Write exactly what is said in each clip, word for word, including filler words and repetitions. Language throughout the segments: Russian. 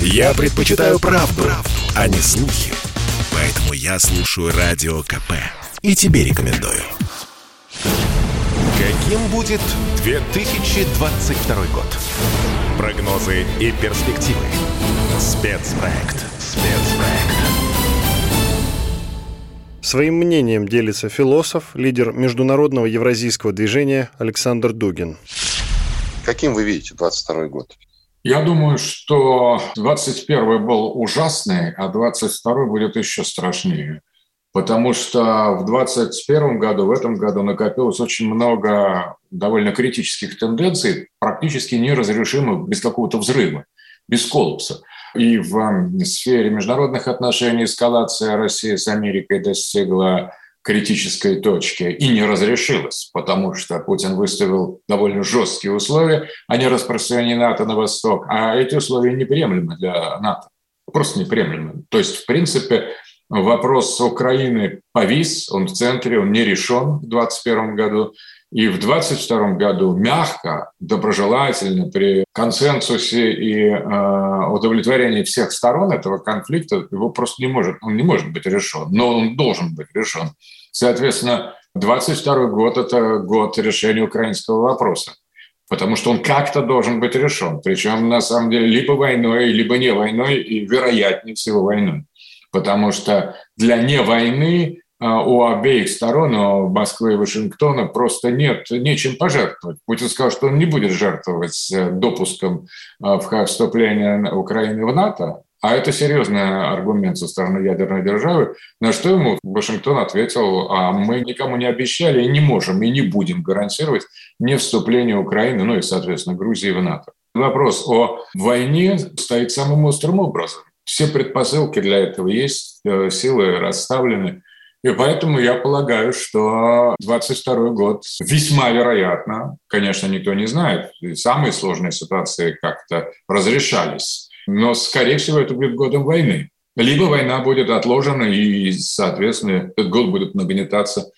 Я предпочитаю правду, правду, а не слухи. Поэтому я слушаю Радио КП. И тебе рекомендую. Каким будет две тысячи двадцать второй год? Прогнозы и перспективы. Спецпроект. Спецпроект. Своим мнением делится философ, лидер международного евразийского движения Александр Дугин. Каким вы видите двадцать второй год? Я думаю, что двадцать первый был ужасный, а двадцать второй будет еще страшнее. Потому что в двадцать первом году, в этом году накопилось очень много довольно критических тенденций, практически неразрешимых без какого-то взрыва, без коллапса. И в сфере международных отношений эскалация России с Америкой достигла критической точки и не разрешилась, потому что Путин выставил довольно жесткие условия о нераспространении НАТО на восток, а эти условия неприемлемы для НАТО, просто неприемлемы. То есть, в принципе... Вопрос Украины повис, он в центре, он не решен в двадцать первом году. И в двадцать втором году мягко, доброжелательно, при консенсусе и э, удовлетворении всех сторон этого конфликта его просто не может, он не может быть решен, но он должен быть решен. Соответственно, двадцать второй год – это год решения украинского вопроса, потому что он как-то должен быть решен, причем на самом деле либо войной, либо не войной, и вероятнее всего войной. Потому что для не войны у обеих сторон, у Москвы и Вашингтона, просто нет, нечем пожертвовать. Путин сказал, что он не будет жертвовать допуском вступления Украины в НАТО, а это серьезный аргумент со стороны ядерной державы, на что ему Вашингтон ответил: а мы никому не обещали и не можем, и не будем гарантировать не вступление Украины, ну и, соответственно, Грузии в НАТО. Вопрос о войне стоит самым острым образом. Все предпосылки для этого есть, силы расставлены. И поэтому я полагаю, что двадцать второй год весьма вероятно, конечно, никто не знает, и самые сложные ситуации как-то разрешались, но, скорее всего, это будет годом войны. Либо война будет отложена, и, соответственно, этот год будет нагнетаться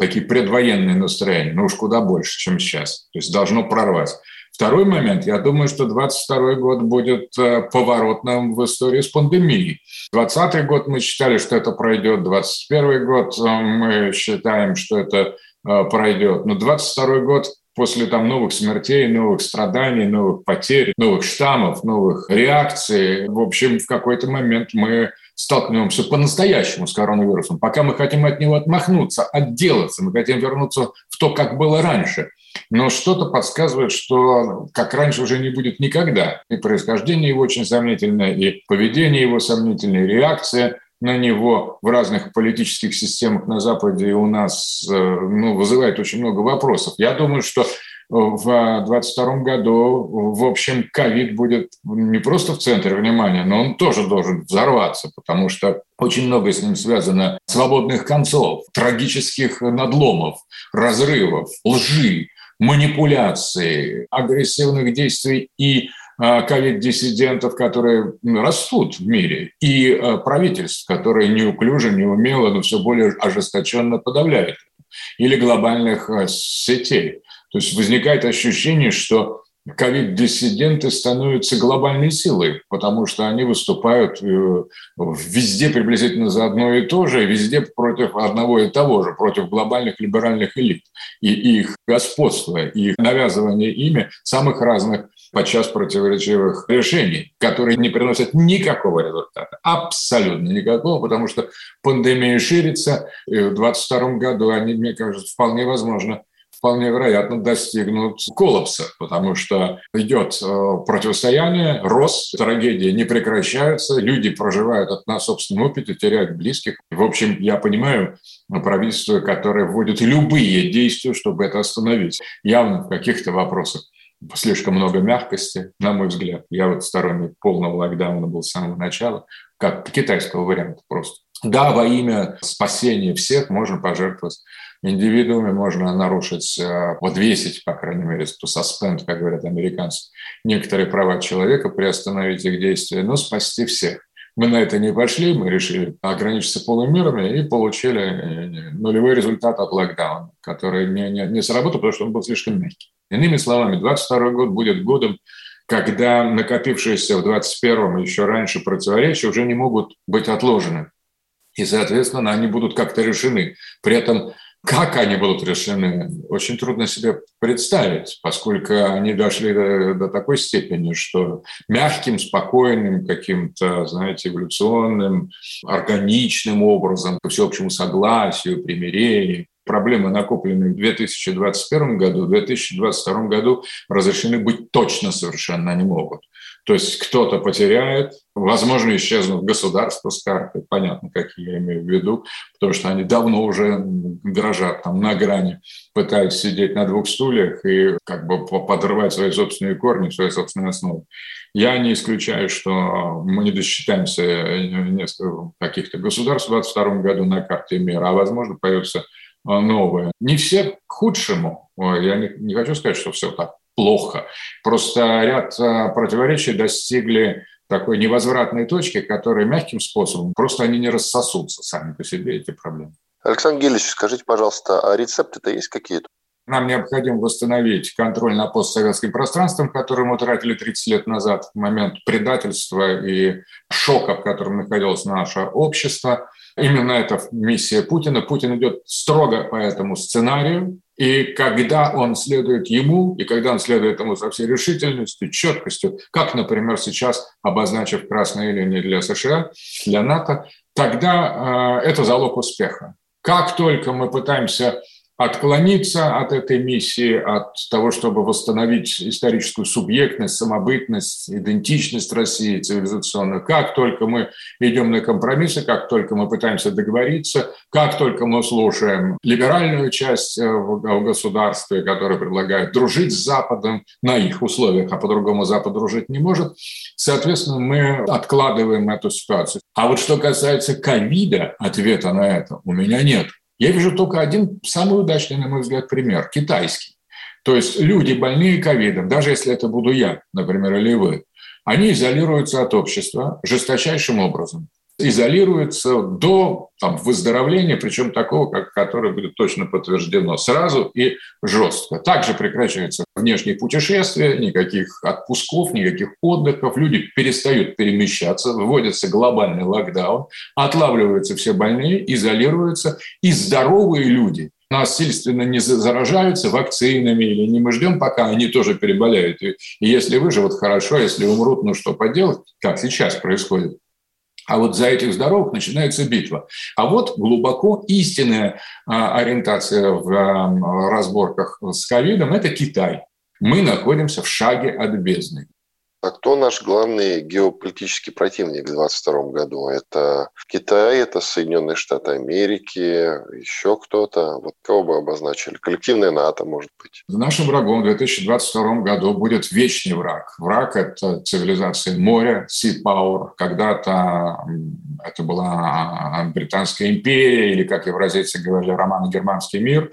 такие предвоенные настроения, но уж куда больше, чем сейчас. То есть должно прорвать. Второй момент. Я думаю, что двадцать второй год будет поворотным в истории с пандемией. двадцатый год мы считали, что это пройдет. двадцать первый год мы считаем, что это пройдет. Но двадцать второй год после там, новых смертей, новых страданий, новых потерь, новых штаммов, новых реакций. В общем, в какой-то момент мы столкнемся по-настоящему с коронавирусом. Пока мы хотим от него отмахнуться, отделаться. Мы хотим вернуться в то, как было раньше. Но что-то подсказывает, что как раньше уже не будет никогда. И происхождение его очень сомнительное, и поведение его сомнительное, и реакция на него в разных политических системах на Западе и у нас ну, вызывает очень много вопросов. Я думаю, что в двадцать втором году, в общем, ковид будет не просто в центре внимания, но он тоже должен взорваться, потому что очень много с ним связано свободных концов, трагических надломов, разрывов, лжи, манипуляций, агрессивных действий и ковид-диссидентов, которые растут в мире, и правительств, которые неуклюже, неумело, но все более ожесточенно подавляют, или глобальных сетей. То есть возникает ощущение, что ковид-диссиденты становятся глобальной силой, потому что они выступают везде приблизительно за одно и то же, везде против одного и того же, против глобальных либеральных элит и их господства, и их навязывание ими самых разных, подчас противоречивых решений, которые не приносят никакого результата, абсолютно никакого, потому что пандемия ширится, и в двадцать втором году они, мне кажется, вполне возможно, вполне вероятно, достигнут коллапса, потому что идет противостояние, рост, трагедии не прекращаются, люди проживают от нас собственном опыте, теряют близких. В общем, я понимаю правительство, которое вводит любые действия, чтобы это остановить. Явно в каких-то вопросах слишком много мягкости, на мой взгляд. Я вот сторонник полного локдауна был с самого начала, как китайского варианта просто. Да, во имя спасения всех можно пожертвовать индивидуумами, можно нарушить, подвесить, по крайней мере, суспенд, как говорят американцы, некоторые права человека, приостановить их действия, но спасти всех. Мы на это не пошли, мы решили ограничиться полумерами и получили нулевой результат от локдауна, который не, не, не сработал, потому что он был слишком мягкий. Иными словами, двадцать второй год будет годом когда накопившиеся в двадцать первом и еще раньше противоречия уже не могут быть отложены. И, соответственно, они будут как-то решены. При этом, как они будут решены, очень трудно себе представить, поскольку они дошли до, до такой степени, что мягким, спокойным, каким-то, знаете, эволюционным, органичным образом, по всеобщему согласию, примирению, проблемы, накопленные в две тысячи двадцать первом году, в две тысячи двадцать втором году разрешены быть точно совершенно не могут. То есть кто-то потеряет, возможно, исчезнут государства с карты, понятно, какие я имею в виду, потому что они давно уже дрожат там на грани, пытаются сидеть на двух стульях и как бы подрывать свои собственные корни, свои собственные основы. Я не исключаю, что мы не досчитаемся нескольких каких-то государств в двадцать втором году на карте мира, а, возможно, появится новое. Не все к худшему. Я не, не хочу сказать, что все так плохо. Просто ряд а, противоречий достигли такой невозвратной точки, которые мягким способом, просто они не рассосутся сами по себе, эти проблемы. Александр Гильевич, скажите, пожалуйста, а рецепты-то есть какие-то? Нам необходимо восстановить контроль над постсоветским пространством, которое мы утратили тридцать лет назад, в момент предательства и шока, в котором находилось наше общество. Именно эта миссия Путина. Путин идет строго по этому сценарию, и когда он следует ему, и когда он следует ему со всей решительностью, четкостью, как, например, сейчас, обозначив красные линии для США, для НАТО, тогда э, это залог успеха. Как только мы пытаемся отклониться от этой миссии, от того, чтобы восстановить историческую субъектность, самобытность, идентичность России цивилизационную. Как только мы идем на компромиссы, как только мы пытаемся договориться, как только мы слушаем либеральную часть в государстве, которая предлагает дружить с Западом на их условиях, а по-другому Запад дружить не может, соответственно, мы откладываем эту ситуацию. А вот что касается ковида, ответа на это у меня нет. Я вижу только один самый удачный, на мой взгляд, пример – китайский. То есть люди, больные ковидом, даже если это буду я, например, или вы, они изолируются от общества жесточайшим образом. Изолируются до там, выздоровления, причем такого, как, которое будет точно подтверждено сразу и жестко. Также прекращаются внешние путешествия, никаких отпусков, никаких отдыхов. Люди перестают перемещаться, вводится глобальный локдаун, отлавливаются все больные, изолируются, и здоровые люди насильственно не заражаются вакцинами или не мы ждем, пока они тоже переболеют. И если выживут, хорошо, если умрут, ну что поделать, как сейчас происходит. А вот за этих здоровых начинается битва. А вот глубоко истинная ориентация в разборках с ковидом – это Китай. Мы находимся в шаге от бездны. А кто наш главный геополитический противник в двадцать втором году? Это Китай, это Соединенные Штаты Америки, еще кто-то. Вот кого бы обозначили? Коллективное НАТО, может быть. Нашим врагом в две тысячи двадцать втором году будет вечный враг. Враг – это цивилизация моря, Sea Power. Когда-то это была Британская империя, или, как евразийцы говорили, романо-германский мир.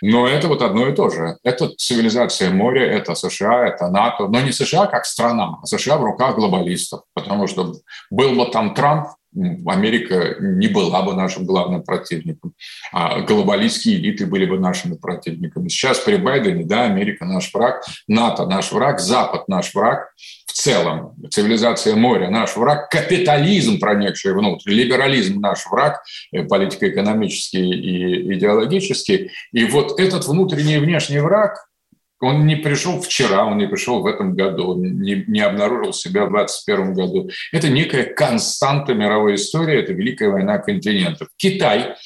Но это вот одно и то же. Это цивилизация моря, это США, это НАТО. Но не США как страна, США в руках глобалистов, потому что был бы там Трамп, Америка не была бы нашим главным противником, а глобалистские элиты были бы нашими противниками. Сейчас при Байдене, да, Америка наш враг, НАТО наш враг, Запад наш враг в целом, цивилизация моря наш враг, капитализм, проникший внутрь, либерализм наш враг, политико-экономический и идеологический. И вот этот внутренний и внешний враг, он не пришел вчера, он не пришел в этом году, он не, не обнаружил себя в двадцать первом году. Это некая константа мировой истории, это Великая война континентов. Китай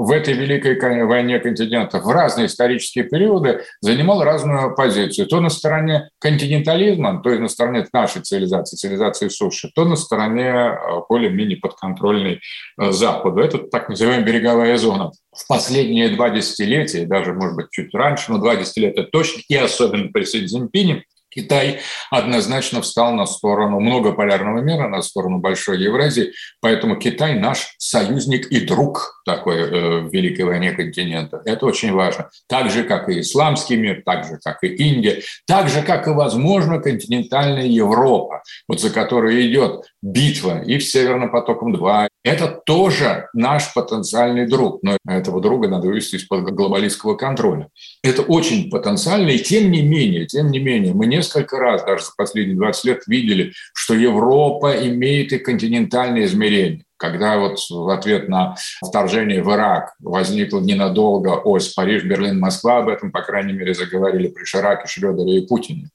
в этой Великой войне континентов в разные исторические периоды занимал разную позицию. То на стороне континентализма, то и на стороне нашей цивилизации, цивилизации суши, то на стороне более-менее подконтрольной Западу. Это так называемая береговая зона. В последние два десятилетия, даже, может быть, чуть раньше, но два десятилетия точно, и особенно при Си Цзиньпине, Китай однозначно встал на сторону многополярного мира, на сторону большой Евразии, поэтому Китай наш союзник и друг такой э, в Великой войне континента. Это очень важно. Так же, как и исламский мир, так же, как и Индия, так же, как и, возможно, континентальная Европа, вот за которой идет битва и в Северном потоком два. Это тоже наш потенциальный друг, но этого друга надо вывести из-под глобалистского контроля. Это очень потенциально, и тем не менее, тем не менее, мы не несколько раз даже за последние двадцать лет видели, что Европа имеет и континентальное измерение. Когда вот в ответ на вторжение в Ирак возникла ненадолго ось Париж, Берлин, Москва, об этом, по крайней мере, заговорили при Шираке, Шрёдере и Путине.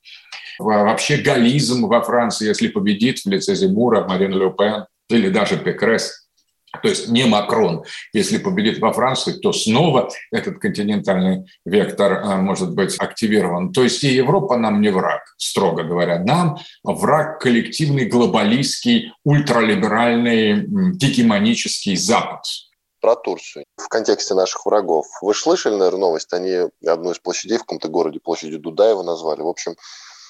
Вообще галлизм во Франции, если победит в лице Земура, Марин Ле Пен или даже Пекрес, то есть не Макрон, если победит во Франции, то снова этот континентальный вектор может быть активирован. То есть и Европа нам не враг, строго говоря. Нам враг коллективный, глобалистский, ультралиберальный, гегемонический Запад. Про Турцию. В контексте наших врагов. Вы слышали, наверное, новость? Они одну из площадей в каком-то городе, площадью Дудаева назвали. В общем,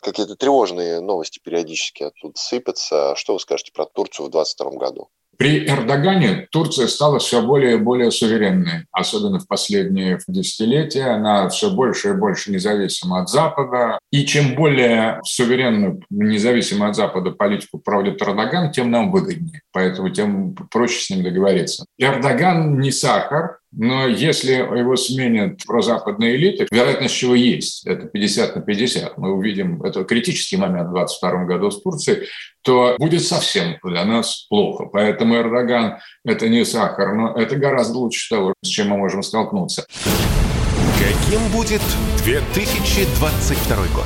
какие-то тревожные новости периодически оттуда сыпятся. Что вы скажете про Турцию в двадцать втором году? При Эрдогане Турция стала все более и более суверенной, особенно в последние десятилетия. Она все больше и больше независима от Запада. И чем более суверенную, независимую от Запада политику проводит Эрдоган, тем нам выгоднее. Поэтому тем проще с ним договориться. Эрдоган не сахар, но если его сменят прозападные элиты, вероятность чего есть, это пятьдесят на пятьдесят, мы увидим, это критический момент в двадцать втором году с Турцией, то будет совсем для нас плохо. Поэтому Эрдоган – это не сахар, но это гораздо лучше того, с чем мы можем столкнуться. Каким будет две тысячи двадцать второй год?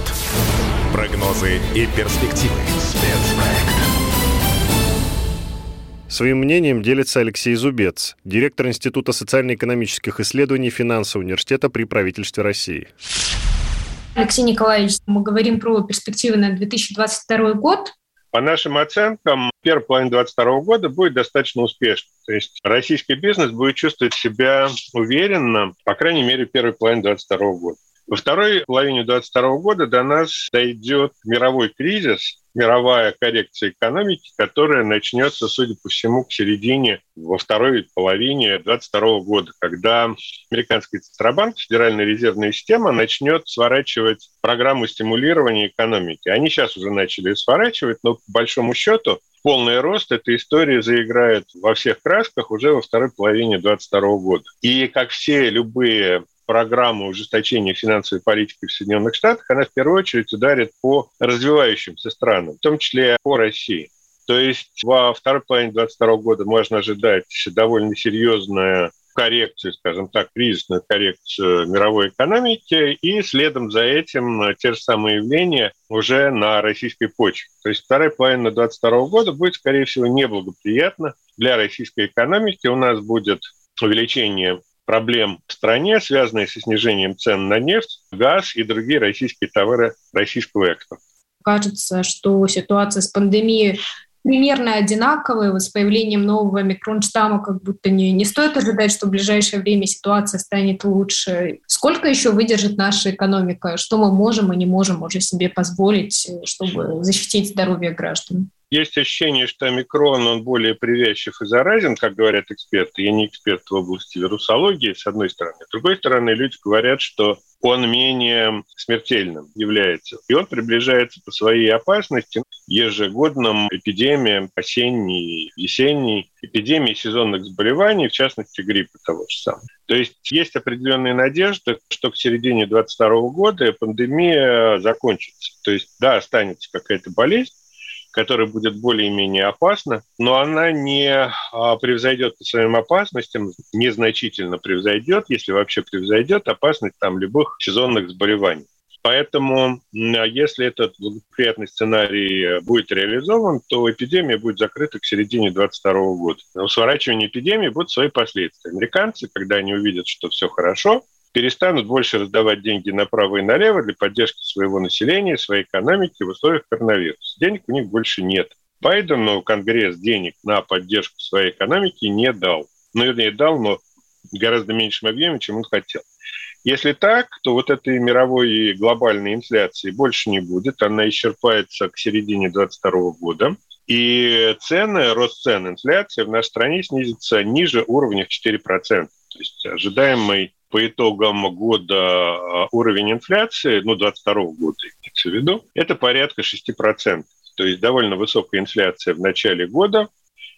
Прогнозы и перспективы. Спецпроект. Своим мнением делится Алексей Зубец, директор Института социально-экономических исследований Финансового университета при правительстве России. Алексей Николаевич, мы говорим про перспективы на две тысячи двадцать второй год. По нашим оценкам, первая половина двадцать второго года будет достаточно успешной. То есть российский бизнес будет чувствовать себя уверенно, по крайней мере, первой половине двадцать второго года. Во второй половине двадцать второго года до нас дойдет мировой кризис, мировая коррекция экономики, которая начнется, судя по всему, к середине, во второй половине двадцать второго года, когда американский центробанк, Федеральная резервная система, начнет сворачивать программу стимулирования экономики. Они сейчас уже начали сворачивать, но по большому счету полный рост эта история заиграет во всех красках уже во второй половине двадцать второго года. И как все любые программа ужесточения финансовой политики в Соединенных Штатах, она в первую очередь ударит по развивающимся странам, в том числе по России. То есть во второй половине двадцать второго года можно ожидать довольно серьезную коррекцию, скажем так, кризисную коррекцию мировой экономики, и следом за этим те же самые явления уже на российской почве. То есть вторая половина двадцать второго года будет, скорее всего, неблагоприятна для российской экономики. У нас будет увеличение проблем в стране, связанные со снижением цен на нефть, газ и другие российские товары российского экспорта. Кажется, что ситуация с пандемией примерно одинаковая. Вот с появлением нового микрон-штамма как будто не, не стоит ожидать, что в ближайшее время ситуация станет лучше. Сколько еще выдержит наша экономика? Что мы можем и не можем уже себе позволить, чтобы защитить здоровье граждан? Есть ощущение, что омикрон, он более привязчив и заразен, как говорят эксперты. Я не эксперт в области вирусологии, с одной стороны. С другой стороны, люди говорят, что он менее смертельным является. И он приближается по своей опасности к ежегодным эпидемиям осенней, весенней, эпидемии сезонных заболеваний, в частности гриппа того же самого. То есть есть определенная надежда, что к середине двадцать второго года пандемия закончится. То есть да, останется какая-то болезнь, которая будет более-менее опасна, но она не превзойдет по своим опасностям, незначительно превзойдет, если вообще превзойдет, опасность там любых сезонных заболеваний. Поэтому, если этот благоприятный сценарий будет реализован, то эпидемия будет закрыта к середине двадцать второго года. У сворачивания эпидемии будут свои последствия. Американцы, когда они увидят, что все хорошо, перестанут больше раздавать деньги направо и налево для поддержки своего населения, своей экономики в условиях коронавируса. Денег у них больше нет. Байдену Конгресс денег на поддержку своей экономики не дал. Ну, вернее, дал, но в гораздо меньшем объеме, чем он хотел. Если так, то вот этой мировой и глобальной инфляции больше не будет. Она исчерпается к середине двадцать второго года. И цены, рост цен, инфляция в нашей стране снизится ниже уровня четыре процента. То есть ожидаемый по итогам года уровень инфляции, ну, двадцать второго года, имеется в виду, это порядка шесть процентов. То есть довольно высокая инфляция в начале года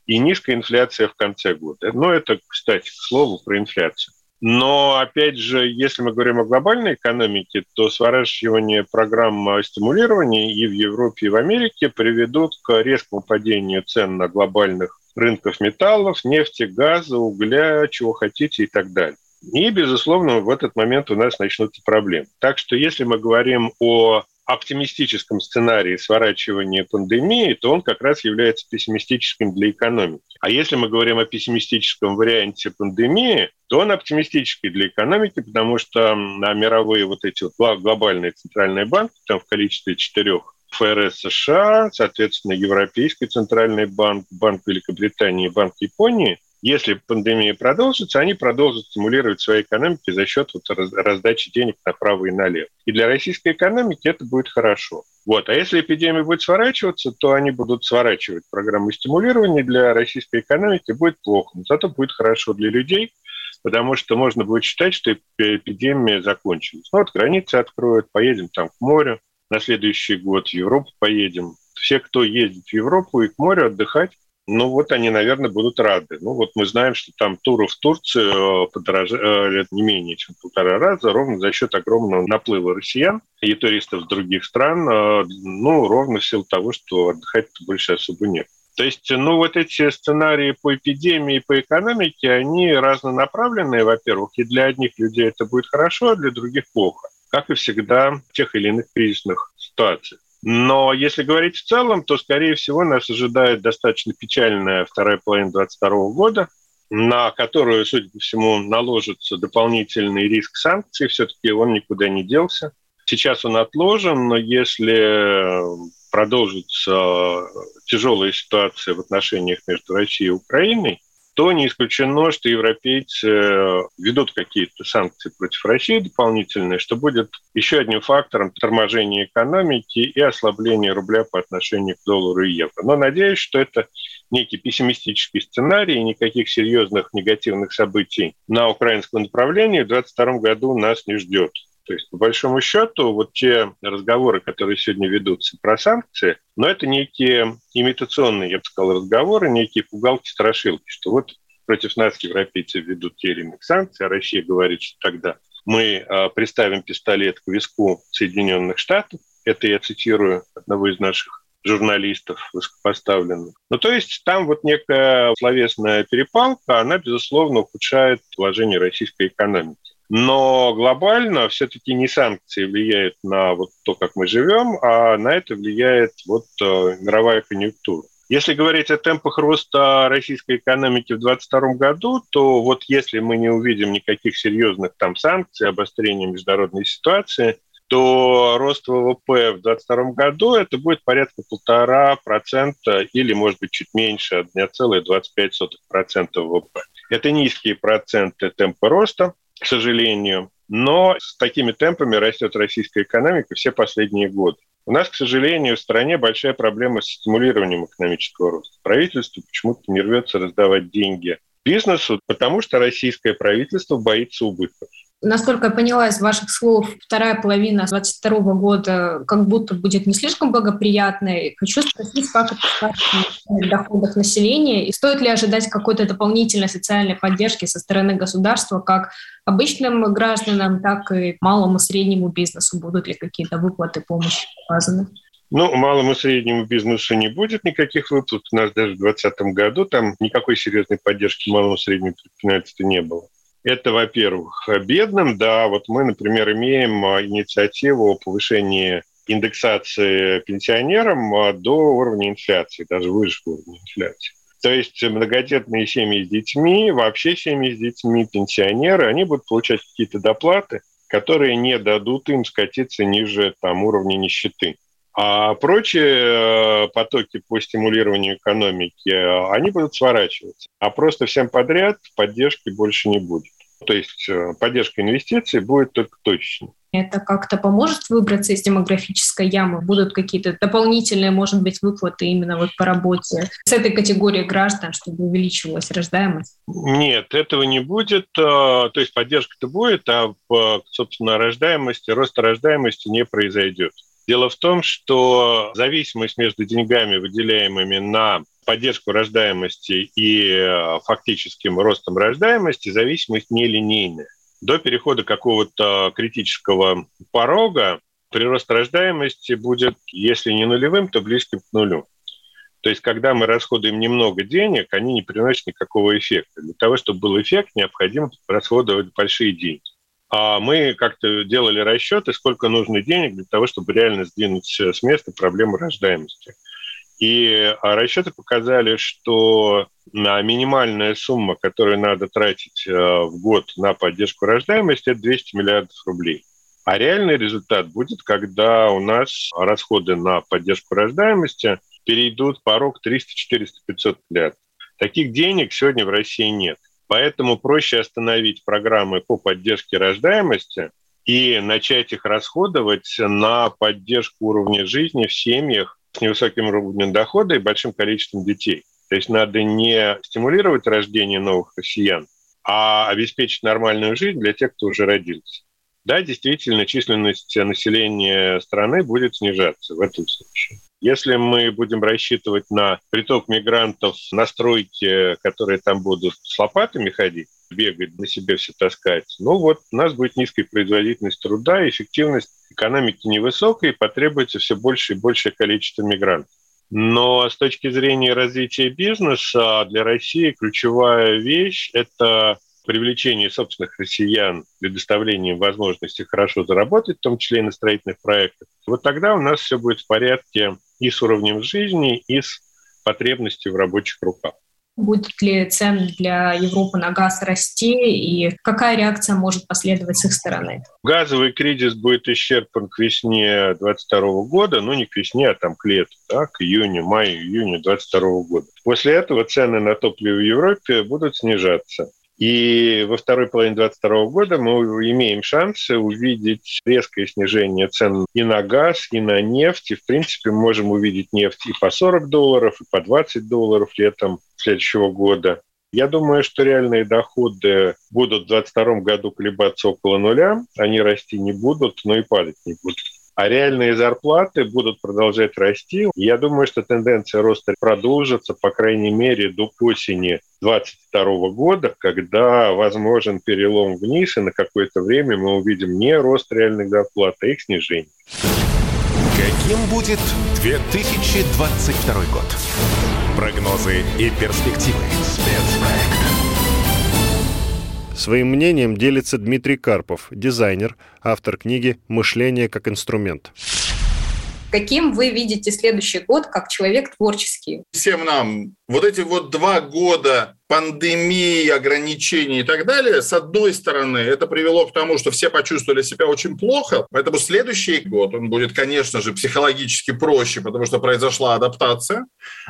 и низкая инфляция в конце года. Но это, кстати, к слову про инфляцию. Но, опять же, если мы говорим о глобальной экономике, то сворачивание программ стимулирования и в Европе, и в Америке приведут к резкому падению цен на глобальных рынках металлов, нефти, газа, угля, чего хотите и так далее. И, безусловно, в этот момент у нас начнутся проблемы. Так что, если мы говорим о оптимистическом сценарии сворачивания пандемии, то он как раз является пессимистическим для экономики. А если мы говорим о пессимистическом варианте пандемии, то он оптимистический для экономики, потому что на мировые вот эти вот глобальные центральные банки, там в количестве четырех, ФРС США, соответственно, Европейский центральный банк, Банк Великобритании и Банк Японии, если пандемия продолжится, они продолжат стимулировать свои экономики за счет вот раздачи денег направо и налево. И для российской экономики это будет хорошо. Вот. А если эпидемия будет сворачиваться, то они будут сворачивать программы стимулирования. Для российской экономики будет плохо, но зато будет хорошо для людей, потому что можно будет считать, что эпидемия закончилась. Ну вот границы откроют, поедем там к морю, на следующий год в Европу поедем. Все, кто ездит в Европу и к морю отдыхать, ну вот они, наверное, будут рады. Ну вот мы знаем, что там туры в Турцию подорожали не менее чем в полтора раза, ровно за счет огромного наплыва россиян и туристов с других стран, ну ровно в силу того, что отдыхать-то больше особо нет. То есть, ну вот эти сценарии по эпидемии, по экономике, они разнонаправленные, во-первых, и для одних людей это будет хорошо, а для других плохо, как и всегда в тех или иных кризисных ситуациях. Но если говорить в целом, то, скорее всего, нас ожидает достаточно печальная вторая половина двадцать второго года, на которую, судя по всему, наложится дополнительный риск санкций. Все-таки он никуда не делся. Сейчас он отложен, но если продолжится тяжелая ситуация в отношениях между Россией и Украиной, то не исключено, что европейцы ведут какие-то санкции против России дополнительные, что будет еще одним фактором торможения экономики и ослабления рубля по отношению к доллару и евро. Но надеюсь, что это некий пессимистический сценарий, и никаких серьезных негативных событий на украинском направлении в двадцать втором году нас не ждет. То есть, по большому счету, вот те разговоры, которые сегодня ведутся про санкции, но это некие имитационные, я бы сказал, разговоры, некие пугалки-страшилки, что вот против нас европейцы ведут те или иные санкции, а Россия говорит, что тогда мы э, приставим пистолет к виску Соединенных Штатов. Это я цитирую одного из наших журналистов высокопоставленных. Ну, то есть там вот некая словесная перепалка, она, безусловно, ухудшает положение российской экономики. Но глобально все-таки не санкции влияют на вот то, как мы живем, а на это влияет вот мировая конъюнктура. Если говорить о темпах роста российской экономики в двадцать втором году, то вот если мы не увидим никаких серьезных там санкций, обострения международной ситуации, то рост ВВП в двадцать втором году это будет порядка полтора процента или, может быть, чуть меньше, одна целая двадцать пять сотых процента ВВП. Это низкие проценты темпа роста, к сожалению. Но с такими темпами растет российская экономика все последние годы. У нас, к сожалению, в стране большая проблема с стимулированием экономического роста. Правительство почему-то не рвется раздавать деньги бизнесу, потому что российское правительство боится убытков. Насколько я поняла из ваших слов, вторая половина двадцать второго года как будто будет не слишком благоприятной. Хочу спросить, как это скажется на доходах населения и стоит ли ожидать какой-то дополнительной социальной поддержки со стороны государства как обычным гражданам, так и малому и среднему бизнесу? Будут ли какие-то выплаты, помощи оказаны? Ну, малому и среднему бизнесу не будет никаких выплат. У нас даже в двадцать двадцатом году там никакой серьезной поддержки малому и среднему предпринимательству не было. Это, во-первых, бедным. Да, вот мы, например, имеем инициативу о повышении индексации пенсионерам до уровня инфляции, даже выше уровня инфляции. То есть многодетные семьи с детьми, вообще семьи с детьми, пенсионеры, они будут получать какие-то доплаты, которые не дадут им скатиться ниже там, уровня нищеты. А прочие потоки по стимулированию экономики, они будут сворачиваться. А просто всем подряд поддержки больше не будет. То есть поддержка инвестиций будет только точечной. Это как-то поможет выбраться из демографической ямы? Будут какие-то дополнительные, может быть, выплаты именно вот по работе с этой категорией граждан, чтобы увеличивалась рождаемость? Нет, этого не будет. То есть поддержка-то будет, а, собственно, рождаемости, рост рождаемости не произойдет. Дело в том, что зависимость между деньгами, выделяемыми на поддержку рождаемости и фактическим ростом рождаемости зависимость нелинейная. До перехода какого-то критического порога прирост рождаемости будет, если не нулевым, то близким к нулю. То есть, когда мы расходуем немного денег, они не приносят никакого эффекта. Для того, чтобы был эффект, необходимо расходовать большие деньги. А мы как-то делали расчеты, сколько нужно денег для того, чтобы реально сдвинуть с места проблему рождаемости. И расчеты показали, что минимальная сумма, которую надо тратить в год на поддержку рождаемости, это двести миллиардов рублей. А реальный результат будет, когда у нас расходы на поддержку рождаемости перейдут порог триста, четыреста, пятьсот миллиардов. Таких денег сегодня в России нет. Поэтому проще остановить программы по поддержке рождаемости и начать их расходовать на поддержку уровня жизни в семьях с невысоким уровнем дохода и большим количеством детей. То есть надо не стимулировать рождение новых россиян, а обеспечить нормальную жизнь для тех, кто уже родился. Да, действительно, численность населения страны будет снижаться в этом случае. Если мы будем рассчитывать на приток мигрантов на стройки, которые там будут с лопатами ходить, бегать, на себе все таскать, ну вот у нас будет низкая производительность труда, эффективность экономики невысокая, и потребуется все больше и большее количество мигрантов. Но с точки зрения развития бизнеса для России ключевая вещь – это привлечение собственных россиян, предоставление возможности хорошо заработать, в том числе и на строительных проектах. Вот тогда у нас все будет в порядке и с уровнем жизни, и с потребностью в рабочих руках. Будут ли цены для Европы на газ расти, и какая реакция может последовать с их стороны? Газовый кризис будет исчерпан к весне двадцать второго года, ну не к весне, а там к лету, да, к июню, маю, июню двадцать второго года. После этого цены на топливо в Европе будут снижаться. И во второй половине двадцать второго года мы имеем шансы увидеть резкое снижение цен и на газ, и на нефть. И, в принципе, мы можем увидеть нефть и по сорок долларов, и по двадцать долларов летом следующего года. Я думаю, что реальные доходы будут в двадцать втором году колебаться около нуля. Они расти не будут, но и падать не будут. А реальные зарплаты будут продолжать расти. Я думаю, что тенденция роста продолжится, по крайней мере, до осени двадцать второго года, когда возможен перелом вниз, и на какое-то время мы увидим не рост реальных зарплат, а их снижение. Каким будет две тысячи двадцать второй год? Прогнозы и перспективы. Спецпроект. Своим мнением делится Дмитрий Карпов, дизайнер, автор книги «Мышление как инструмент». Каким вы видите следующий год как человек творческий? Всем нам вот эти вот два года пандемии, ограничений и так далее, с одной стороны, это привело к тому, что все почувствовали себя очень плохо, поэтому следующий год, он будет, конечно же, психологически проще, потому что произошла адаптация.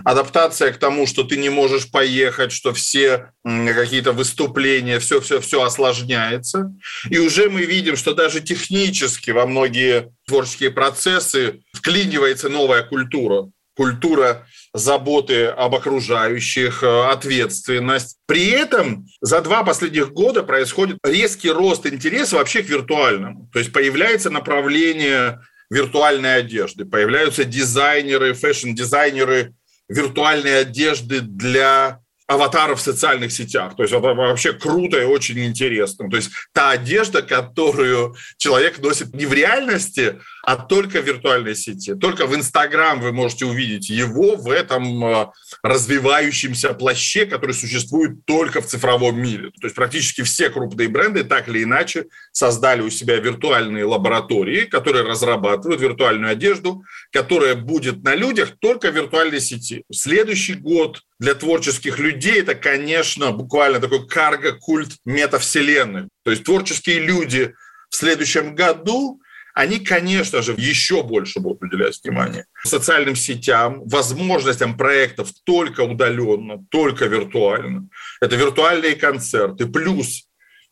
Адаптация к тому, что ты не можешь поехать, что все какие-то выступления, все-все-все осложняется. И уже мы видим, что даже технически во многие творческие процессы вклинивается новая культура. Культура заботы об окружающих, ответственность. При этом за два последних года происходит резкий рост интереса вообще к виртуальному. То есть появляется направление виртуальной одежды, появляются дизайнеры, фэшн-дизайнеры виртуальной одежды для аватаров в социальных сетях. То есть это вообще круто и очень интересно. То есть та одежда, которую человек носит не в реальности, а только в виртуальной сети. Только в Инстаграм вы можете увидеть его в этом развивающемся плаще, который существует только в цифровом мире. То есть практически все крупные бренды так или иначе создали у себя виртуальные лаборатории, которые разрабатывают виртуальную одежду, которая будет на людях только в виртуальной сети. Следующий год для творческих людей это, конечно, буквально такой карго-культ метавселенной. То есть творческие люди в следующем году, они, конечно же, еще больше будут уделять внимание социальным сетям, возможностям проектов только удаленно, только виртуально. Это виртуальные концерты. Плюс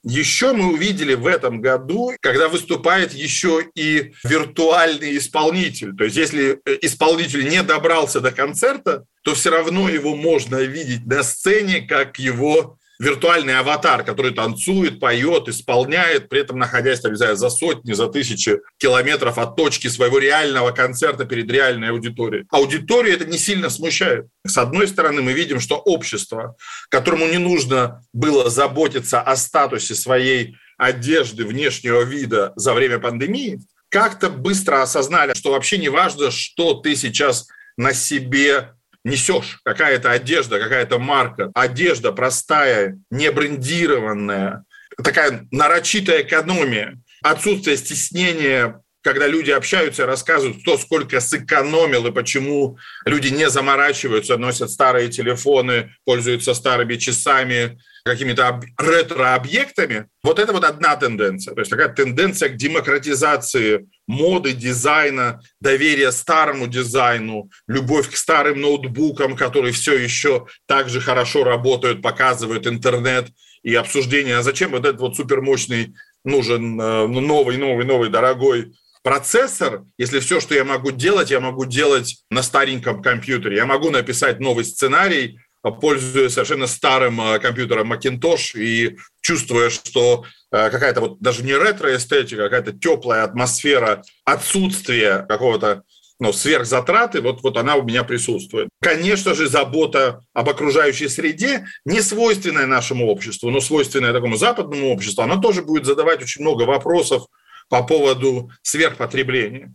еще мы увидели в этом году, когда выступает еще и виртуальный исполнитель. То есть если исполнитель не добрался до концерта, то все равно его можно видеть на сцене, как его виртуальный аватар, который танцует, поет, исполняет, при этом находясь там, не знаю, за сотни, за тысячи километров от точки своего реального концерта перед реальной аудиторией. Аудиторию это не сильно смущает. С одной стороны, мы видим, что общество, которому не нужно было заботиться о статусе своей одежды внешнего вида за время пандемии, как-то быстро осознали, что вообще не важно, что ты сейчас на себе несешь. Какая-то одежда, какая-то марка. Одежда простая, не брендированная, такая нарочитая экономия. Отсутствие стеснения, когда люди общаются и рассказывают, кто сколько сэкономил и почему люди не заморачиваются, носят старые телефоны, пользуются старыми часами, какими-то ретро-объектами. Вот это вот одна тенденция. То есть такая тенденция к демократизации моды, дизайна, доверия старому дизайну, любовь к старым ноутбукам, которые все еще так же хорошо работают, показывают интернет и обсуждение, а зачем вот этот вот супермощный нужен новый, новый, новый, дорогой процессор, если все, что я могу делать, я могу делать на стареньком компьютере. Я могу написать новый сценарий, пользуясь совершенно старым компьютером Macintosh и чувствуя, что какая-то вот даже не ретро-эстетика, какая-то теплая атмосфера, отсутствие какого-то ну, сверхзатраты, вот, вот она у меня присутствует. Конечно же, забота об окружающей среде, не свойственная нашему обществу, но свойственная такому западному обществу, она тоже будет задавать очень много вопросов по поводу сверхпотребления.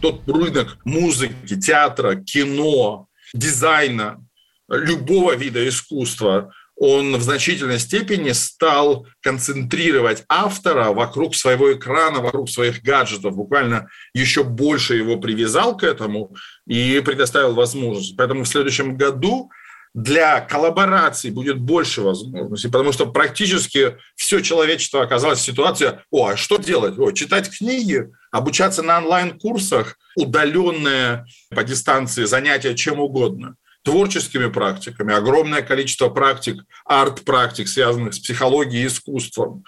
Тот рынок музыки, театра, кино, дизайна, любого вида искусства, он в значительной степени стал концентрировать автора вокруг своего экрана, вокруг своих гаджетов, буквально еще больше его привязал к этому и предоставил возможность. Поэтому в следующем году для коллабораций будет больше возможностей, потому что практически все человечество оказалось в ситуации, о, а что делать? О, читать книги, обучаться на онлайн-курсах, удаленные по дистанции занятия чем угодно, творческими практиками, огромное количество практик, арт-практик, связанных с психологией и искусством,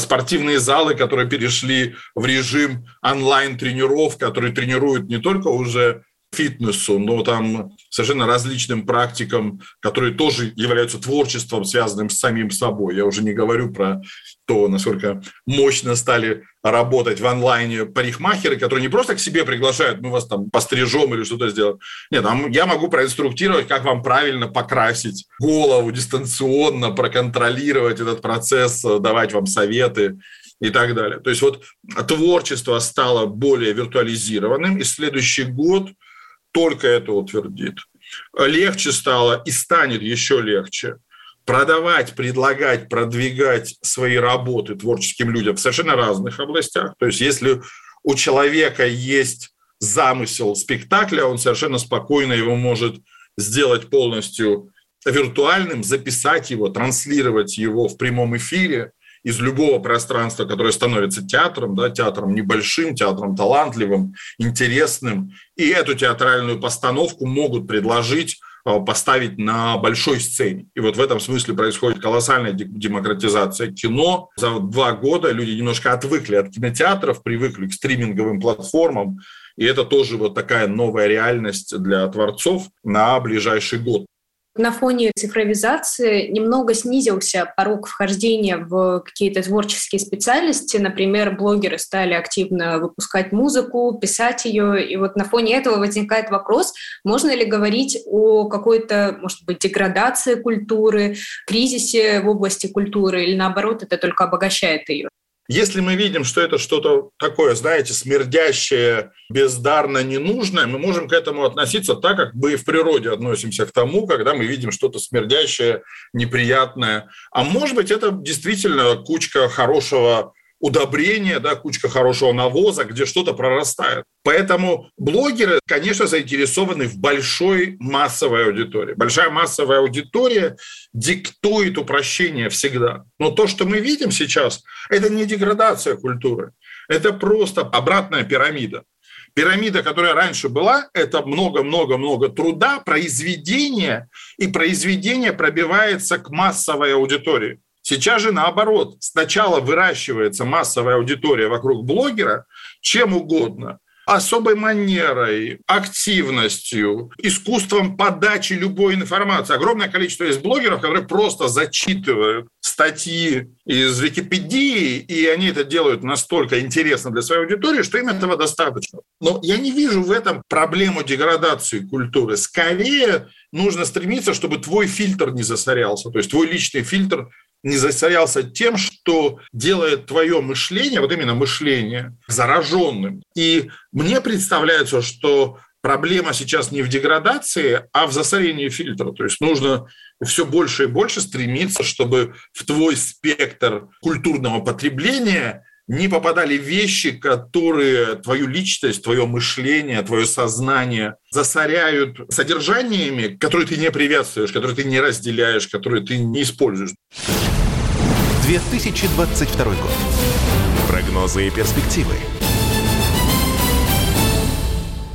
спортивные залы, которые перешли в режим онлайн-тренеров, которые тренируют не только уже фитнесу, но там совершенно различным практикам, которые тоже являются творчеством, связанным с самим собой. Я уже не говорю про то, насколько мощно стали работать в онлайне парикмахеры, которые не просто к себе приглашают, мы вас там пострижем или что-то сделаем. Нет, я могу проинструктировать, как вам правильно покрасить голову, дистанционно проконтролировать этот процесс, давать вам советы и так далее. То есть вот творчество стало более виртуализированным, и следующий год только это утвердит. Легче стало и станет еще легче продавать, предлагать, продвигать свои работы творческим людям в совершенно разных областях. То есть если у человека есть замысел спектакля, он совершенно спокойно его может сделать полностью виртуальным, записать его, транслировать его в прямом эфире из любого пространства, которое становится театром, да, театром небольшим, театром талантливым, интересным. И эту театральную постановку могут предложить, поставить на большой сцене. И вот в этом смысле происходит колоссальная демократизация кино. За два года люди немножко отвыкли от кинотеатров, привыкли к стриминговым платформам. И это тоже вот такая новая реальность для творцов на ближайший год. На фоне цифровизации немного снизился порог вхождения в какие-то творческие специальности. Например, блогеры стали активно выпускать музыку, писать ее. И вот на фоне этого возникает вопрос, можно ли говорить о какой-то, может быть, деградации культуры, кризисе в области культуры, или наоборот, это только обогащает ее? Если мы видим, что это что-то такое, знаете, смердящее, бездарно, ненужное, мы можем к этому относиться так, как мы в природе относимся к тому, когда мы видим что-то смердящее, неприятное. А может быть, это действительно кучка хорошего удобрения, да, кучка хорошего навоза, где что-то прорастает. Поэтому блогеры, конечно, заинтересованы в большой массовой аудитории. Большая массовая аудитория диктует упрощение всегда. Но то, что мы видим сейчас, это не деградация культуры, это просто обратная пирамида. Пирамида, которая раньше была, это много-много-много труда, произведения, и произведение пробивается к массовой аудитории. Сейчас же наоборот, сначала выращивается массовая аудитория вокруг блогера, чем угодно, особой манерой, активностью, искусством подачи любой информации. Огромное количество есть блогеров, которые просто зачитывают статьи из Википедии, и они это делают настолько интересно для своей аудитории, что им этого достаточно. Но я не вижу в этом проблему деградации культуры. Скорее нужно стремиться, чтобы твой фильтр не засорялся, то есть твой личный фильтр не засорялся тем, что делает твое мышление, вот именно мышление, зараженным. И мне представляется, что проблема сейчас не в деградации, а в засорении фильтра. То есть нужно все больше и больше стремиться, чтобы в твой спектр культурного потребления не попадали вещи, которые твою личность, твое мышление, твое сознание засоряют содержаниями, которые ты не приветствуешь, которые ты не разделяешь, которые ты не используешь. две тысячи двадцать второй год. Прогнозы и перспективы.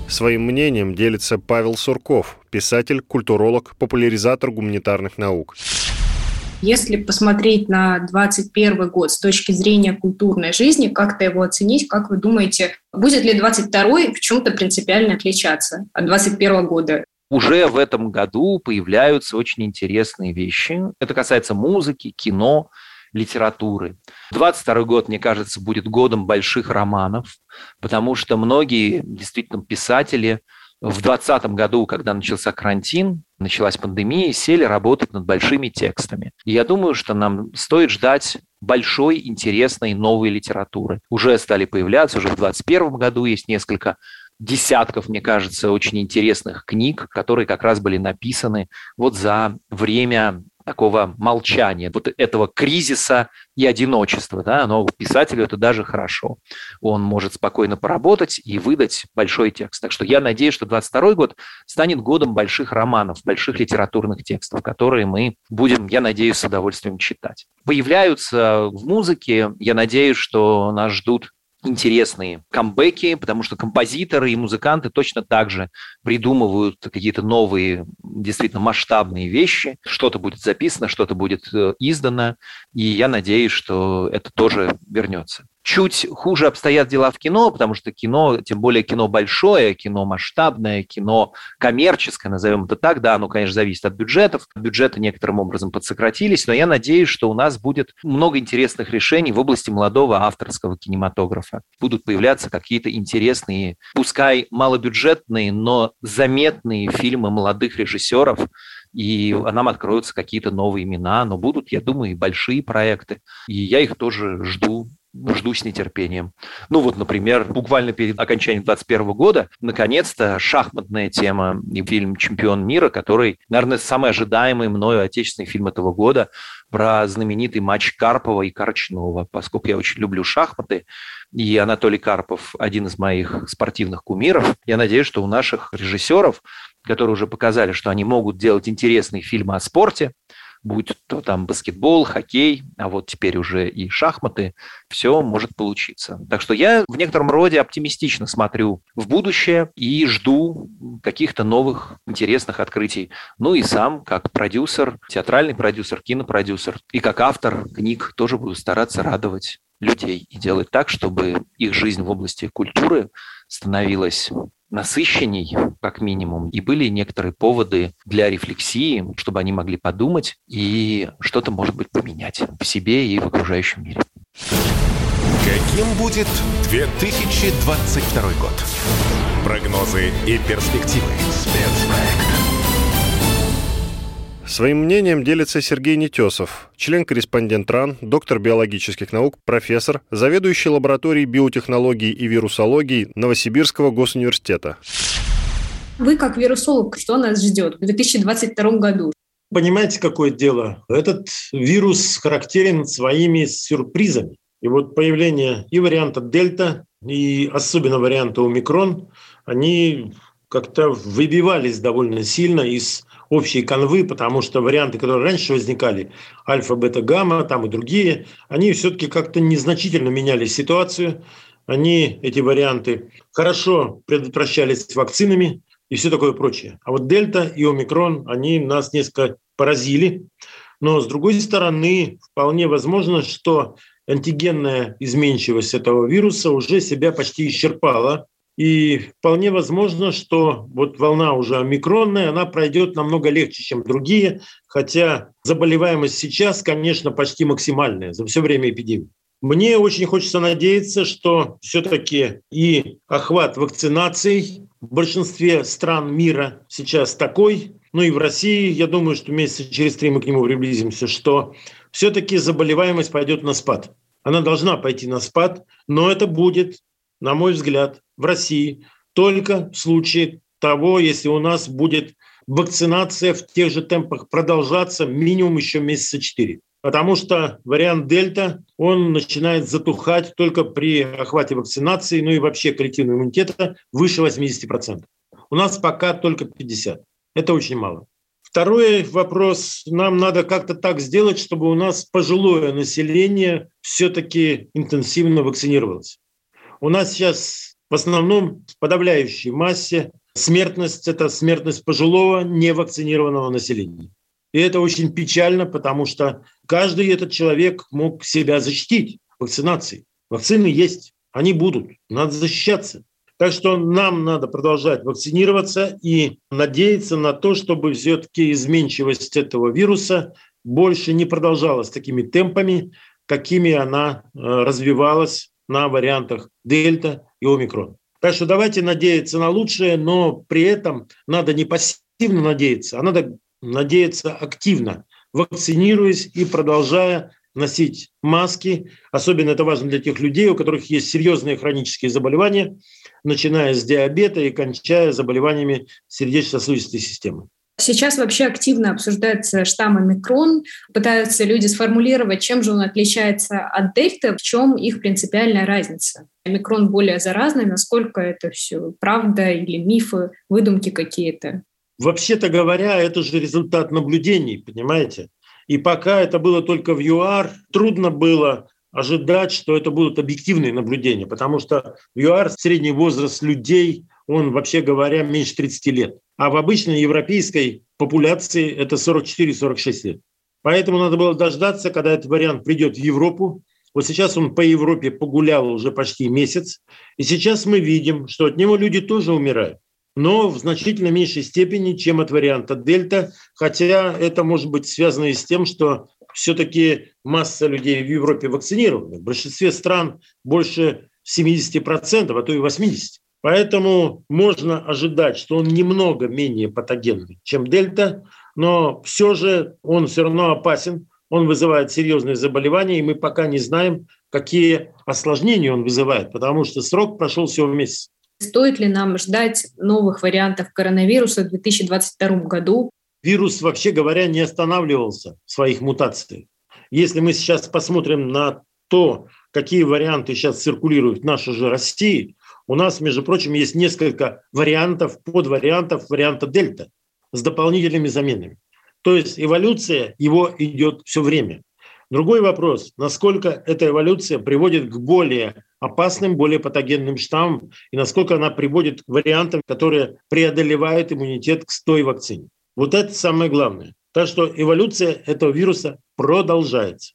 Своим мнением делится Павел Сурков, писатель, культуролог, популяризатор гуманитарных наук. Если посмотреть на двадцать первый год с точки зрения культурной жизни, как-то его оценить, как вы думаете, будет ли двадцать второй в чем-то принципиально отличаться от двадцать первого года? Уже в этом году появляются очень интересные вещи. Это касается музыки, кино, литературы. двадцать второй год, мне кажется, будет годом больших романов, потому что многие действительно писатели в двадцатом году, когда начался карантин, началась пандемия, сели работать над большими текстами. И я думаю, что нам стоит ждать большой, интересной, новой литературы. Уже стали появляться, уже в двадцать первом году есть несколько десятков, мне кажется, очень интересных книг, которые как раз были написаны вот за время такого молчания, вот этого кризиса и одиночества, да, но писателю это даже хорошо. Он может спокойно поработать и выдать большой текст. Так что я надеюсь, что двадцать второй год станет годом больших романов, больших литературных текстов, которые мы будем, я надеюсь, с удовольствием читать. Появляются в музыке, я надеюсь, что нас ждут интересные камбэки, потому что композиторы и музыканты точно так же придумывают какие-то новые, действительно масштабные вещи. Что-то будет записано, что-то будет издано, и я надеюсь, что это тоже вернется. Чуть хуже обстоят дела в кино, потому что кино, тем более кино большое, кино масштабное, кино коммерческое, назовем это так, да, оно, конечно, зависит от бюджетов. Бюджеты некоторым образом подсократились, но я надеюсь, что у нас будет много интересных решений в области молодого авторского кинематографа. Будут появляться какие-то интересные, пускай малобюджетные, но заметные фильмы молодых режиссеров, и нам откроются какие-то новые имена, но будут, я думаю, и большие проекты, и я их тоже жду. Жду с нетерпением. Ну вот, например, буквально перед окончанием двадцать первого года наконец-то шахматная тема и фильм «Чемпион мира», который, наверное, самый ожидаемый мною отечественный фильм этого года про знаменитый матч Карпова и Корчнова, поскольку я очень люблю шахматы, и Анатолий Карпов – один из моих спортивных кумиров. Я надеюсь, что у наших режиссеров, которые уже показали, что они могут делать интересные фильмы о спорте, будь то там баскетбол, хоккей, а вот теперь уже и шахматы, все может получиться. Так что я в некотором роде оптимистично смотрю в будущее и жду каких-то новых интересных открытий. Ну и сам, как продюсер, театральный продюсер, кинопродюсер и как автор книг тоже буду стараться радовать людей и делать так, чтобы их жизнь в области культуры становилась насыщенней, как минимум, и были некоторые поводы для рефлексии, чтобы они могли подумать и что-то, может быть, поменять в себе и в окружающем мире. Каким будет две тысячи двадцать второй год? Прогнозы и перспективы. Спецпроект. Своим мнением делится Сергей Нетесов, член-корреспондент РАН, доктор биологических наук, профессор, заведующий лабораторией биотехнологии и вирусологии Новосибирского госуниверситета. Вы, как вирусолог, что нас ждет в две тысячи двадцать втором году? Понимаете, какое дело? Этот вирус характерен своими сюрпризами. И вот появление и варианта дельта, и особенно варианта омикрон, они как-то выбивались довольно сильно из общие канвы, потому что варианты, которые раньше возникали, альфа, бета, гамма, там и другие, они все-таки как-то незначительно меняли ситуацию. Они, эти варианты, хорошо предотвращались вакцинами и все такое прочее. А вот дельта и омикрон, они нас несколько поразили. Но, с другой стороны, вполне возможно, что антигенная изменчивость этого вируса уже себя почти исчерпала. И вполне возможно, что вот волна уже омикронная, она пройдет намного легче, чем другие, хотя заболеваемость сейчас, конечно, почти максимальная за все время эпидемии. Мне очень хочется надеяться, что все-таки и охват вакцинаций в большинстве стран мира сейчас такой, ну и в России, я думаю, что месяца через три мы к нему приблизимся, что все-таки заболеваемость пойдет на спад. Она должна пойти на спад, но это будет, на мой взгляд, в России только в случае того, если у нас будет вакцинация в тех же темпах продолжаться минимум еще месяца четыре. Потому что вариант «Дельта», он начинает затухать только при охвате вакцинации, ну и вообще коллективного иммунитета выше восемьдесят процентов. У нас пока только пятьдесят процентов. Это очень мало. Второй вопрос. Нам надо как-то так сделать, чтобы у нас пожилое население все-таки интенсивно вакцинировалось. У нас сейчас в основном в подавляющей массе смертность – это смертность пожилого невакцинированного населения. И это очень печально, потому что каждый этот человек мог себя защитить вакцинацией. Вакцины есть, они будут, надо защищаться. Так что нам надо продолжать вакцинироваться и надеяться на то, чтобы все-таки изменчивость этого вируса больше не продолжалась такими темпами, какими она развивалась на вариантах «Дельта» и «Омикрон». Так что давайте надеяться на лучшее, но при этом надо не пассивно надеяться, а надо надеяться активно, вакцинируясь и продолжая носить маски. Особенно это важно для тех людей, у которых есть серьезные хронические заболевания, начиная с диабета и кончая заболеваниями сердечно-сосудистой системы. Сейчас вообще активно обсуждается штамм «Омикрон». Пытаются люди сформулировать, чем же он отличается от «Дельты», в чем их принципиальная разница. «Омикрон» более заразный. Насколько это все правда или мифы, выдумки какие-то? Вообще-то говоря, это же результат наблюдений, понимаете? И пока это было только в ЮАР, трудно было ожидать, что это будут объективные наблюдения, потому что в ЮАР средний возраст людей, он, вообще говоря, меньше тридцати лет. А в обычной европейской популяции это сорок четыре - сорок шесть лет. Поэтому надо было дождаться, когда этот вариант придет в Европу. Вот сейчас он по Европе погулял уже почти месяц. И сейчас мы видим, что от него люди тоже умирают, но в значительно меньшей степени, чем от варианта «Дельта», хотя это может быть связано и с тем, что все-таки масса людей в Европе вакцинирована. В большинстве стран больше семьдесят процентов, а то и восемьдесят процентов. Поэтому можно ожидать, что он немного менее патогенный, чем «Дельта», но все же он все равно опасен, он вызывает серьезные заболевания, и мы пока не знаем, какие осложнения он вызывает, потому что срок прошел всего месяц. Стоит ли нам ждать новых вариантов коронавируса в две тысячи двадцать втором году? Вирус, вообще говоря, не останавливался в своих мутациях. Если мы сейчас посмотрим на то, какие варианты сейчас циркулируют в нашей же России, у нас, между прочим, есть несколько вариантов, подвариантов варианта «Дельта» с дополнительными заменами. То есть эволюция его идет все время. Другой вопрос, насколько эта эволюция приводит к более опасным, более патогенным штаммам, и насколько она приводит к вариантам, которые преодолевают иммунитет к той вакцине. Вот это самое главное. Так что эволюция этого вируса продолжается.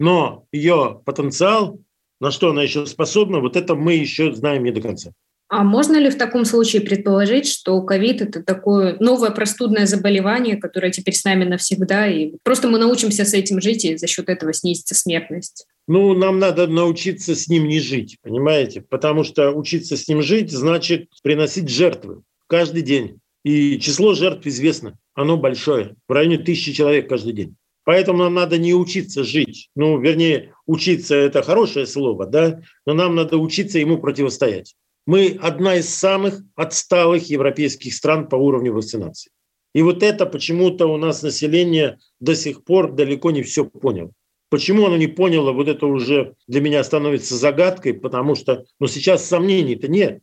Но ее потенциал, на что она еще способна, вот это мы еще знаем не до конца. А можно ли в таком случае предположить, что ковид – это такое новое простудное заболевание, которое теперь с нами навсегда, и просто мы научимся с этим жить, и за счет этого снизится смертность? Ну, нам надо научиться с ним не жить, понимаете? Потому что учиться с ним жить значит приносить жертвы каждый день. И число жертв известно, оно большое, в районе тысячи человек каждый день. Поэтому нам надо не учиться жить. Ну, вернее, учиться – это хорошее слово, да? Но нам надо учиться ему противостоять. Мы одна из самых отсталых европейских стран по уровню вакцинации. И вот это почему-то у нас население до сих пор далеко не все поняло. Почему оно не поняло, вот это уже для меня становится загадкой, потому что ну, сейчас сомнений-то нет,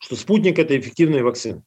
что «Спутник» — это эффективная вакцина.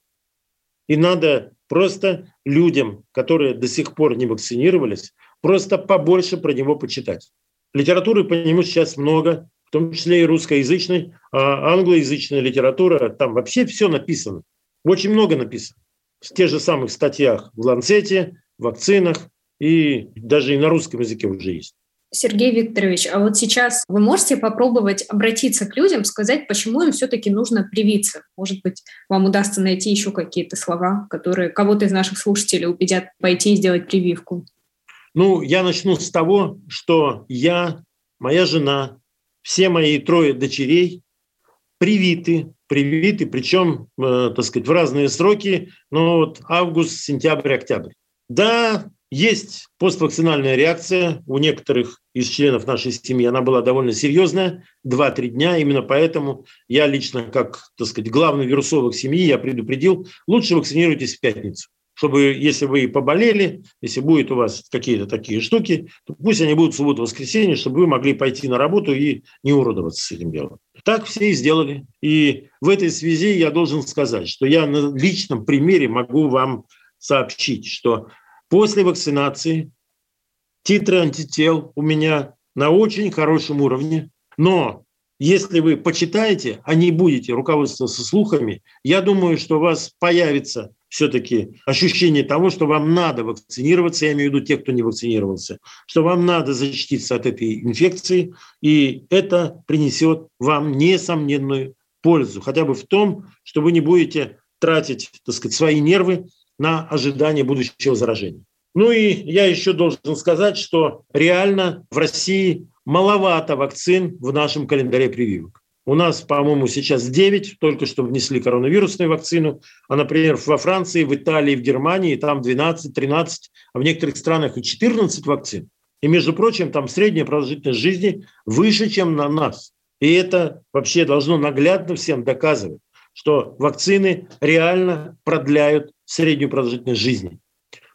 И надо просто людям, которые до сих пор не вакцинировались, просто побольше про него почитать. Литературы по нему сейчас много, в том числе и русскоязычной, а англоязычная литература, там вообще все написано, очень много написано. В тех же самых статьях в «Ланцете», в «Вакцинах», и даже и на русском языке уже есть. Сергей Викторович, а вот сейчас вы можете попробовать обратиться к людям, сказать, почему им все-таки нужно привиться? Может быть, вам удастся найти еще какие-то слова, которые кого-то из наших слушателей убедят пойти и сделать прививку? Ну, я начну с того, что я, моя жена, все мои трое дочерей привиты, привиты, причем, э, так сказать, в разные сроки, но вот август, сентябрь, октябрь. Да, есть поствакцинальная реакция у некоторых из членов нашей семьи, она была довольно серьезная, два-три дня, именно поэтому я лично, как, так сказать, главный вирусолог семьи, я предупредил, лучше вакцинируйтесь в пятницу, чтобы, если вы поболели, если будут у вас какие-то такие штуки, то пусть они будут в субботу-воскресенье, чтобы вы могли пойти на работу и не уродоваться с этим делом. Так все и сделали. И в этой связи я должен сказать, что я на личном примере могу вам сообщить, что после вакцинации титры антител у меня на очень хорошем уровне, но если вы почитаете, а не будете руководствоваться слухами, я думаю, что у вас появится все-таки ощущение того, что вам надо вакцинироваться, я имею в виду тех, кто не вакцинировался, что вам надо защититься от этой инфекции, и это принесет вам несомненную пользу, хотя бы в том, что вы не будете тратить, так сказать, свои нервы на ожидание будущего заражения. Ну и я еще должен сказать, что реально в России маловато вакцин в нашем календаре прививок. У нас, по-моему, сейчас девять, только что внесли коронавирусную вакцину, а, например, во Франции, в Италии, в Германии там двенадцать, тринадцать, а в некоторых странах и четырнадцать вакцин. И, между прочим, там средняя продолжительность жизни выше, чем на нас. И это вообще должно наглядно всем доказывать, что вакцины реально продляют среднюю продолжительность жизни.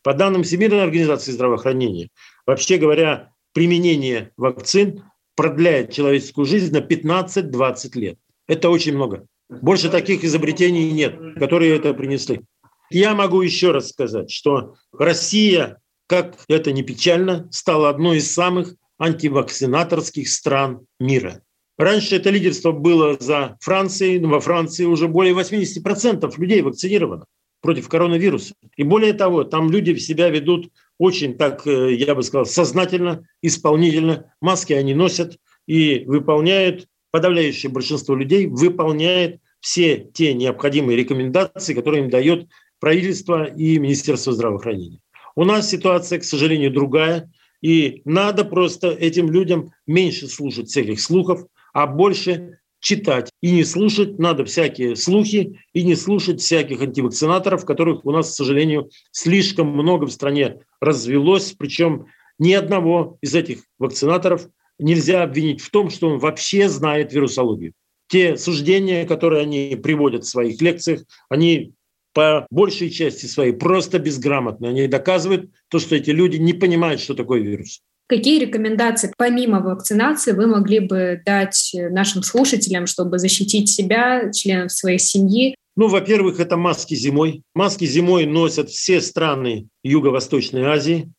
По данным Всемирной организации здравоохранения, вообще говоря, применение вакцин продляет человеческую жизнь на пятнадцать-двадцать лет. Это очень много. Больше таких изобретений нет, которые это принесли. Я могу еще раз сказать, что Россия, как это ни печально, стала одной из самых антивакцинаторских стран мира. Раньше это лидерство было за Францией, но во Франции уже более восемьдесят процентов людей вакцинировано против коронавируса. И более того, там люди себя ведут очень, так я бы сказал, сознательно, исполнительно. Маски они носят и выполняют, подавляющее большинство людей выполняет все те необходимые рекомендации, которые им дает правительство и Министерство здравоохранения. У нас ситуация, к сожалению, другая, и надо просто этим людям меньше слушать всяких слухов, а больше читать и не слушать надо всякие слухи, и не слушать всяких антивакцинаторов, которых у нас, к сожалению, слишком много в стране развелось. Причем ни одного из этих вакцинаторов нельзя обвинить в том, что он вообще знает вирусологию. Те суждения, которые они приводят в своих лекциях, они по большей части своей просто безграмотны. Они доказывают то, что эти люди не понимают, что такое вирус. Какие рекомендации помимо вакцинации вы могли бы дать нашим слушателям, чтобы защитить себя, членов своей семьи? Ну, во-первых, это маски зимой. Маски зимой носят все страны Юго-Восточной Азии.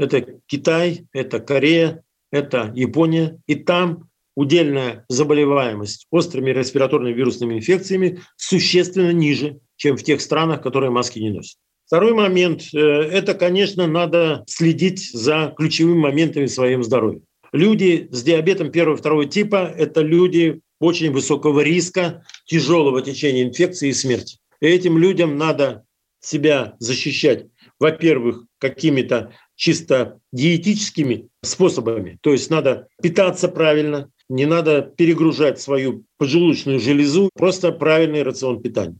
Это Китай, это Корея, это Япония. И там удельная заболеваемость острыми респираторными вирусными инфекциями существенно ниже, чем в тех странах, которые маски не носят. Второй момент – это, конечно, надо следить за ключевыми моментами в своем здоровье. Люди с диабетом первого-второго типа – это люди очень высокого риска тяжелого течения инфекции и смерти. И этим людям надо себя защищать, во-первых, какими-то чисто диетическими способами. То есть надо питаться правильно, не надо перегружать свою поджелудочную железу, просто правильный рацион питания.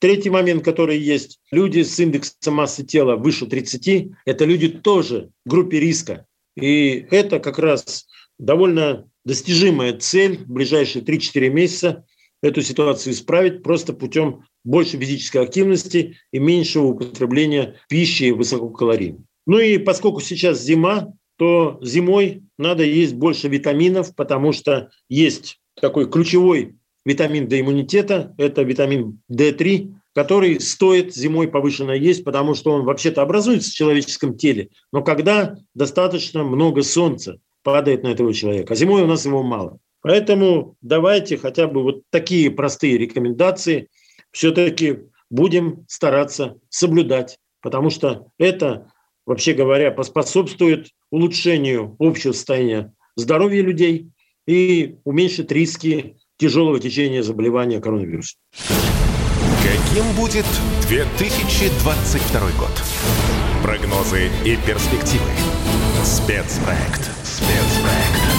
Третий момент, который есть. Люди с индексом массы тела выше тридцати – это люди тоже в группе риска. И это как раз довольно достижимая цель в ближайшие три-четыре месяца эту ситуацию исправить просто путем больше физической активности и меньшего употребления пищи высококалорийной. Ну и поскольку сейчас зима, то зимой надо есть больше витаминов, потому что есть такой ключевой витамин для иммунитета – это витамин дэ три, который стоит зимой повышенно есть, потому что он вообще-то образуется в человеческом теле, но когда достаточно много солнца падает на этого человека, а зимой у нас его мало. Поэтому давайте хотя бы вот такие простые рекомендации все-таки будем стараться соблюдать, потому что это вообще говоря, поспособствует улучшению общего состояния здоровья людей и уменьшит риски тяжелого течения заболевания коронавирусом. Каким будет две тысячи двадцать второй год? Прогнозы и перспективы. Спецпроект. Спецпроект.